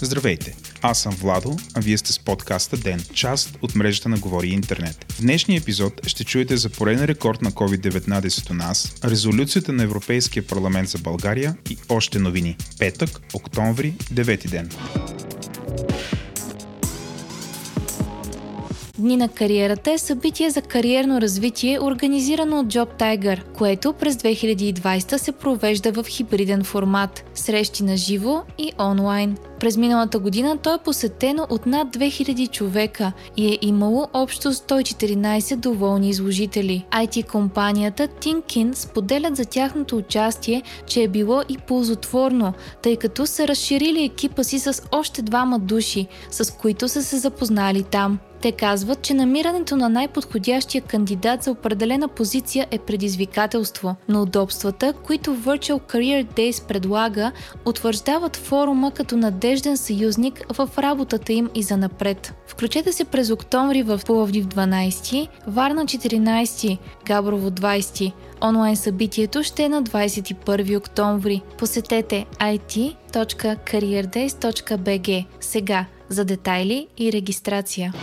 Здравейте! Аз съм Владо, а вие сте с подкаста Ден, част от мрежата на Говори Интернет. В днешния епизод ще чуете за пореден рекорд на COVID-19 у нас, резолюцията на Европейския парламент за България и още новини. Петък, октомври, 9 ден. Дни на кариерата е събитие за кариерно развитие, организирано от JobTiger, което през 2020 се провежда в хибриден формат – срещи на живо и онлайн. През миналата година то е посетено от над 2000 човека и е имало общо 114 доволни изложители. IT-компанията Tinkin споделят за тяхното участие, че е било и ползотворно, тъй като са разширили екипа си с още 2 души, с които са се запознали там. Те казват, че намирането на най-подходящия кандидат за определена позиция е предизвикателство, но удобствата, които Virtual Career Days предлага, утвърждават форума като надежден съюзник в работата им и за напред. Включете се през октомври в Пловдив 12, Варна 14, Габрово 20. Онлайн събитието ще е на 21 октомври. Посетете it.careerdays.bg сега за детайли и регистрация.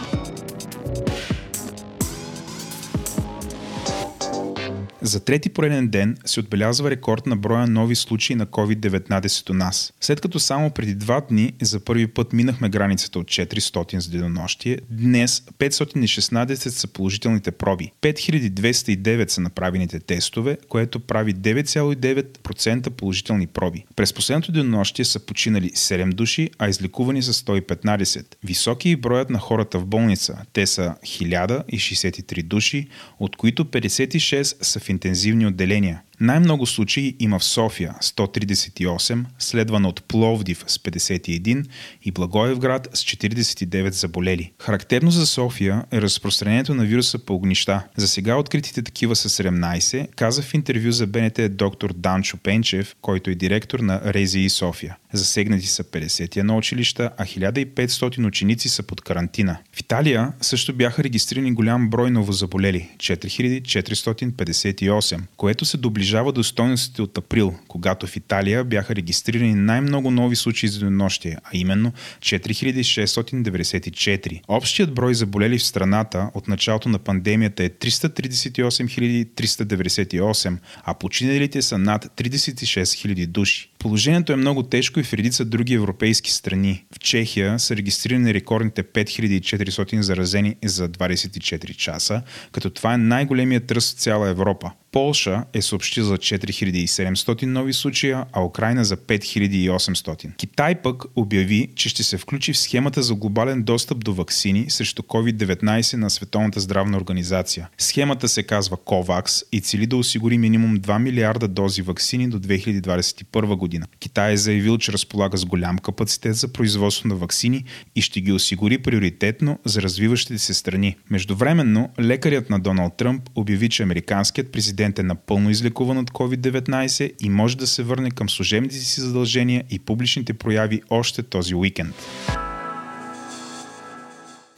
За трети пореден ден се отбелязва рекорд на броя нови случаи на COVID-19 у нас. След като само преди 2 дни за първи път минахме границата от 400 за денонощие, днес 516 са положителните проби. 5209 са направените тестове, което прави 9,9% положителни проби. През последното денонощие са починали 7 души, а излекувани са 115. Високи е броят на хората в болница. Те са 1063 души, от които 56 са в интензивни отделения. Най-много случаи има в София – 138, следвана от Пловдив с 51 и Благоевград с 49 заболели. Характерно за София е разпространението на вируса по огнища. За сега откритите такива са 17, каза в интервю за БНТ доктор Данчо Пенчев, който е директор на РЗИ София. Засегнати са 51 училища, а 1500 ученици са под карантина. В Италия също бяха регистрирани голям брой новозаболели – 4458, което се доближава до стойностите от април, когато в Италия бяха регистрирани най-много нови случаи за денонощие, а именно 4694. Общият брой заболели в страната от началото на пандемията е 338 398, а починалите са над 36 000 души. Положението е много тежко и в редица други европейски страни. В Чехия са регистрирани рекордните 5400 заразени за 24 часа, като това е най-големият ръст в цяла Европа. Полша е съобщила за 4700 нови случая, а Украйна за 5800. Китай пък обяви, че ще се включи в схемата за глобален достъп до ваксини срещу COVID-19 на Световната здравна организация. Схемата се казва COVAX и цели да осигури минимум 2 милиарда дози ваксини до 2021 година. Китай е заявил, че разполага с голям капацитет за производство на ваксини и ще ги осигури приоритетно за развиващите се страни. Междувременно, лекарят на Доналд Тръмп обяви, че американският президент е напълно излекуван от COVID-19 и може да се върне към служебните си задължения и публичните прояви още този уикенд.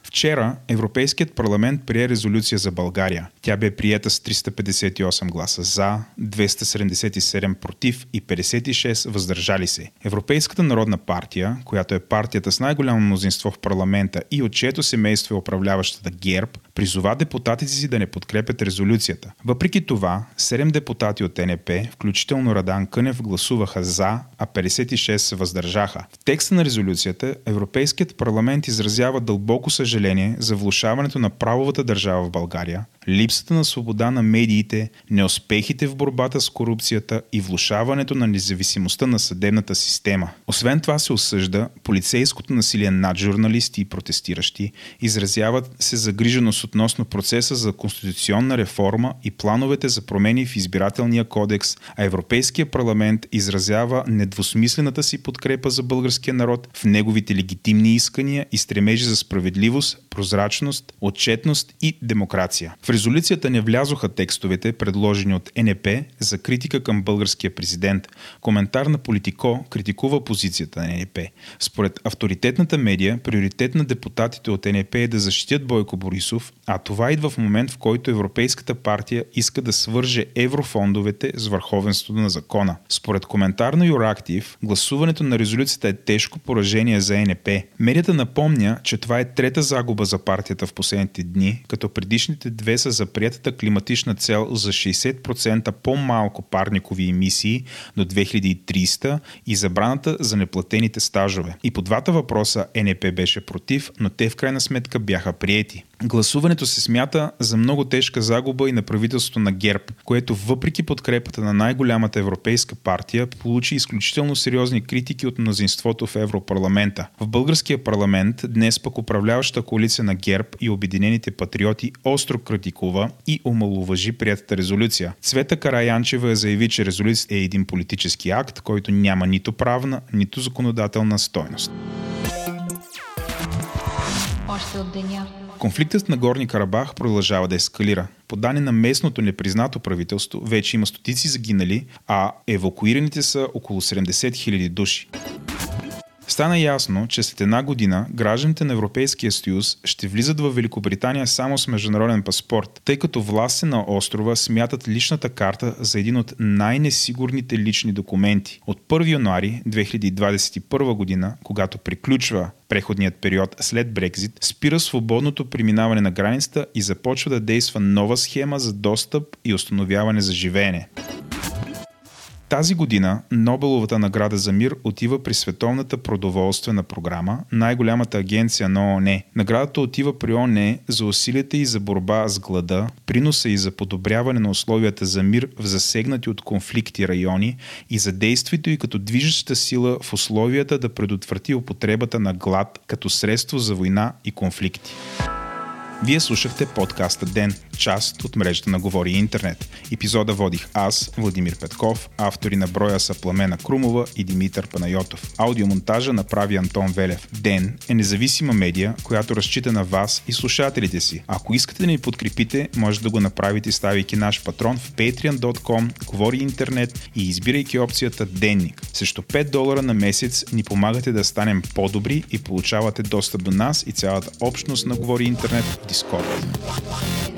Вчера Европейският парламент прие резолюция за България. Тя бе приета с 358 гласа за, 277 против и 56 въздържали се. Европейската народна партия, която е партията с най-голямо мнозинство в парламента и от чието семейство е управляващата ГЕРБ, призова депутатите си да не подкрепят резолюцията. Въпреки това, 7 депутати от НП, включително Радан Кънев, гласуваха за, а 56 се въздържаха. В текста на резолюцията Европейският парламент изразява дълбоко съжаление за влошаването на правовата държава в България, липсата на свобода на медиите, неуспехите в борбата с корупцията и влошаването на независимостта на съдебната система. Освен това се осъжда полицейското насилие над журналисти и протестиращи, изразяват се загриженост относно процеса за конституционна реформа и плановете за промени в избирателния кодекс, а Европейския парламент изразява недвусмислената си подкрепа за българския народ в неговите легитимни искания и стремежи за справедливост, прозрачност, отчетност и демокрация. В резолюцията не влязоха текстовете, предложени от НП за критика към българския президент. Коментар на Политико критикува позицията на НП. Според авторитетната медия, приоритет на депутатите от НП е да защитят Бойко Борисов, а това идва в момент, в който Европейската партия иска да свърже еврофондовете с върховенството на закона. Според коментар на Юрактив, гласуването на резолюцията е тежко поражение за НП. Медията напомня, че това е трета загуба за партията в последните дни, като предишните две са за приятата климатична цел за 60% по-малко парникови емисии до 2300 и забраната за неплатените стажове. И по двата въпроса НП беше против, но те в крайна сметка бяха приети. Гласуването се смята за много тежка загуба и на правителството на ГЕРБ, което въпреки подкрепата на най-голямата европейска партия, получи изключително сериозни критики от мнозинството в Европарламента. В българския парламент днес пък управляваща коалиция на ГЕРБ и Обединените патриоти остро критикува и омаловажи приятата резолюция. Цвета Караянчева заяви, че резолюцията е един политически акт, който няма нито правна, нито законодателна стойност. Още от деня. Конфликтът на Горни Карабах продължава да ескалира. По данни на местното непризнато правителство, вече има стотици загинали, а евакуираните са около 70 хиляди души. Стана ясно, че след една година гражданите на Европейския съюз ще влизат в Великобритания само с международен паспорт, тъй като властите на острова смятат личната карта за един от най-несигурните лични документи. От 1 януари 2021 година, когато приключва преходният период след Брекзит, спира свободното преминаване на границата и започва да действа нова схема за достъп и установяване за живеене. Тази година Нобеловата награда за мир отива при Световната продоволствена програма, най-голямата агенция на ООН. Наградата отива при ООН за усилията и за борба с глада, приноса и за подобряване на условията за мир в засегнати от конфликти райони и за действието и като движеща сила в условията да предотврати употребата на глад като средство за война и конфликти. Вие слушахте подкаста Ден, част от мрежата на Говори Интернет. Епизода водих аз, Владимир Петков, автори на броя са Пламена Крумова и Димитър Панайотов. Аудиомонтажа направи Антон Велев. Ден е независима медия, която разчита на вас и слушателите си. Ако искате да ни подкрепите, може да го направите, ставайки наш патрон в patreon.com, Говори Интернет и избирайки опцията Денник. Срещу $5 на месец ни помагате да станем по-добри и получавате достъп до нас и цялата общност на Говори Интернет в Discord.